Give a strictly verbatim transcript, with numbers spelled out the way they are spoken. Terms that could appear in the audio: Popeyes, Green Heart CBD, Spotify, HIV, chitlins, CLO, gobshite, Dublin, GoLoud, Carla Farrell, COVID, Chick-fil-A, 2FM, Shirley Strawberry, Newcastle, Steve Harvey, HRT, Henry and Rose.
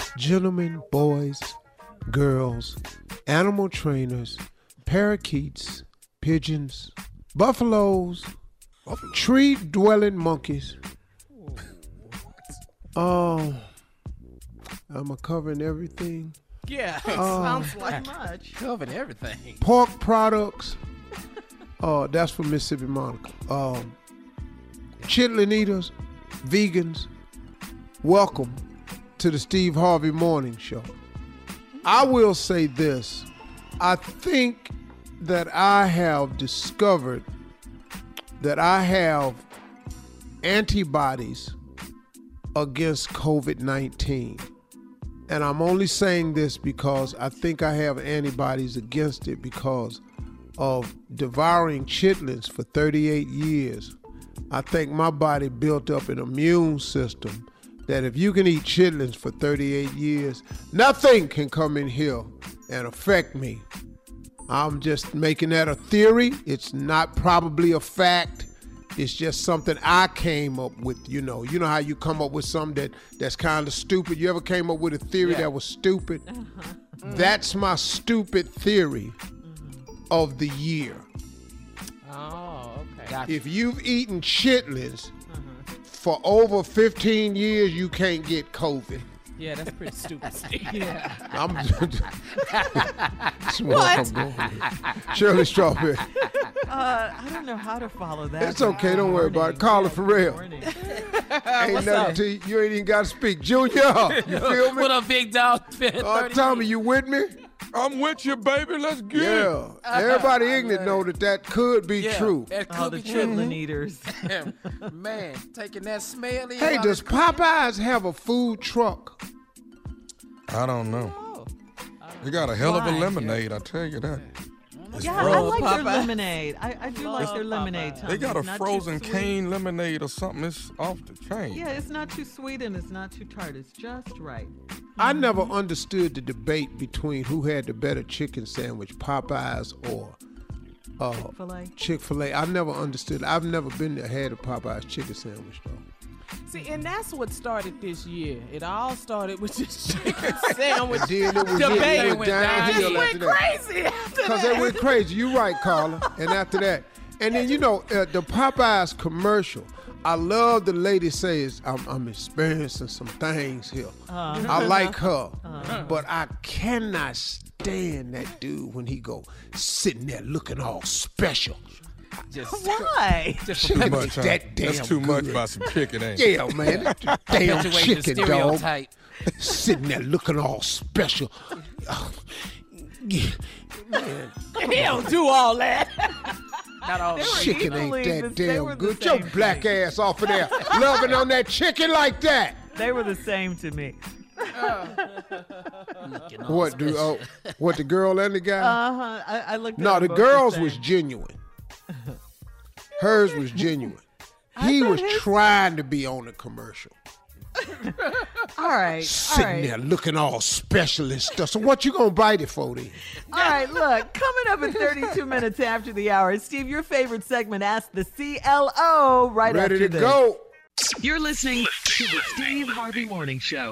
gentlemen, boys, girls, animal trainers, parakeets, pigeons, buffaloes, tree-dwelling monkeys. Um, I'm covering everything. Yeah, it um, sounds like much. Covering everything. Pork products. Oh, uh, that's from Mississippi Monica. Um, chitlin eaters, vegans, welcome to the Steve Harvey Morning Show. I will say this. I think that I have discovered that I have antibodies against covid nineteen. And I'm only saying this because I think I have antibodies against it because of devouring chitlins for thirty-eight years. I think my body built up an immune system that if you can eat chitlins for thirty-eight years, nothing can come in here and affect me. I'm just making that a theory. It's not probably a fact. It's just something I came up with, you know. You know how you come up with something that, that's kind of stupid? You ever came up with a theory yeah. that was stupid? Uh-huh. Mm. That's my stupid theory mm. of the year. Oh, okay. Gotcha. If you've eaten chitlins for over fifteen years, you can't get COVID. Yeah, that's pretty stupid. Yeah. I'm what? I'm Shirley Strawberry. Uh, I don't know how to follow that. It's okay. Don't worry about it. Carla Farrell. Ain't What's nothing up? To you. You ain't even got to speak. Junior, you feel me? What up, big dog? Uh, Tommy, you with me? I'm with you, baby. Let's get yeah. it. Yeah. Uh, Everybody ignorant know that that could be yeah, true. That could oh, be the chitlin mm-hmm. eaters. Man, taking that smell. Hey, does Popeyes have a food truck? I don't know. Oh. They got a hell of a lemonade, I tell you that. It's yeah, frozen. I like Popeye. their lemonade. I, I do love like their Popeye. lemonade. They got a frozen cane lemonade or something. It's off the chain. Yeah, it's not too sweet and it's not too tart. It's just right. I mm-hmm. never understood the debate between who had the better chicken sandwich, Popeyes or Uh, Chick-fil-A. Chick-fil-A. I never understood. I've never been to had a Popeyes chicken sandwich though. See, and that's what started this year. It all started with this chicken sandwich debate. It went downhill after that. Because it went crazy. You're right, Carla. And after that, and then you know uh, the Popeyes commercial. I love the lady says, I'm, I'm experiencing some things here. Uh, I like her, uh, but I cannot stand that dude when he go sitting there looking all special. Just, Why? Just too much, huh? That damn That's too good. much about some chicken, ain't it? Yeah, man. That damn chicken, dog. Sitting there looking all special. Yeah, man. He don't do all that. Not all chicken ain't that the, damn good. Get your black thing. ass off of there. Loving on that chicken like that. They were the same to me. Uh, what do? Oh, what the girl and the guy? Uh huh. I, I looked. No, the girls the was genuine. Hers was genuine. He was his... trying to be on a commercial. all right. Sitting all right. there looking all special and stuff. So what you gonna bite it for then? All right, look, coming up in thirty-two minutes after the hour, Steve, your favorite segment, Ask the C L O, right Ready after to this. go. You're listening to the Steve Harvey Morning Show.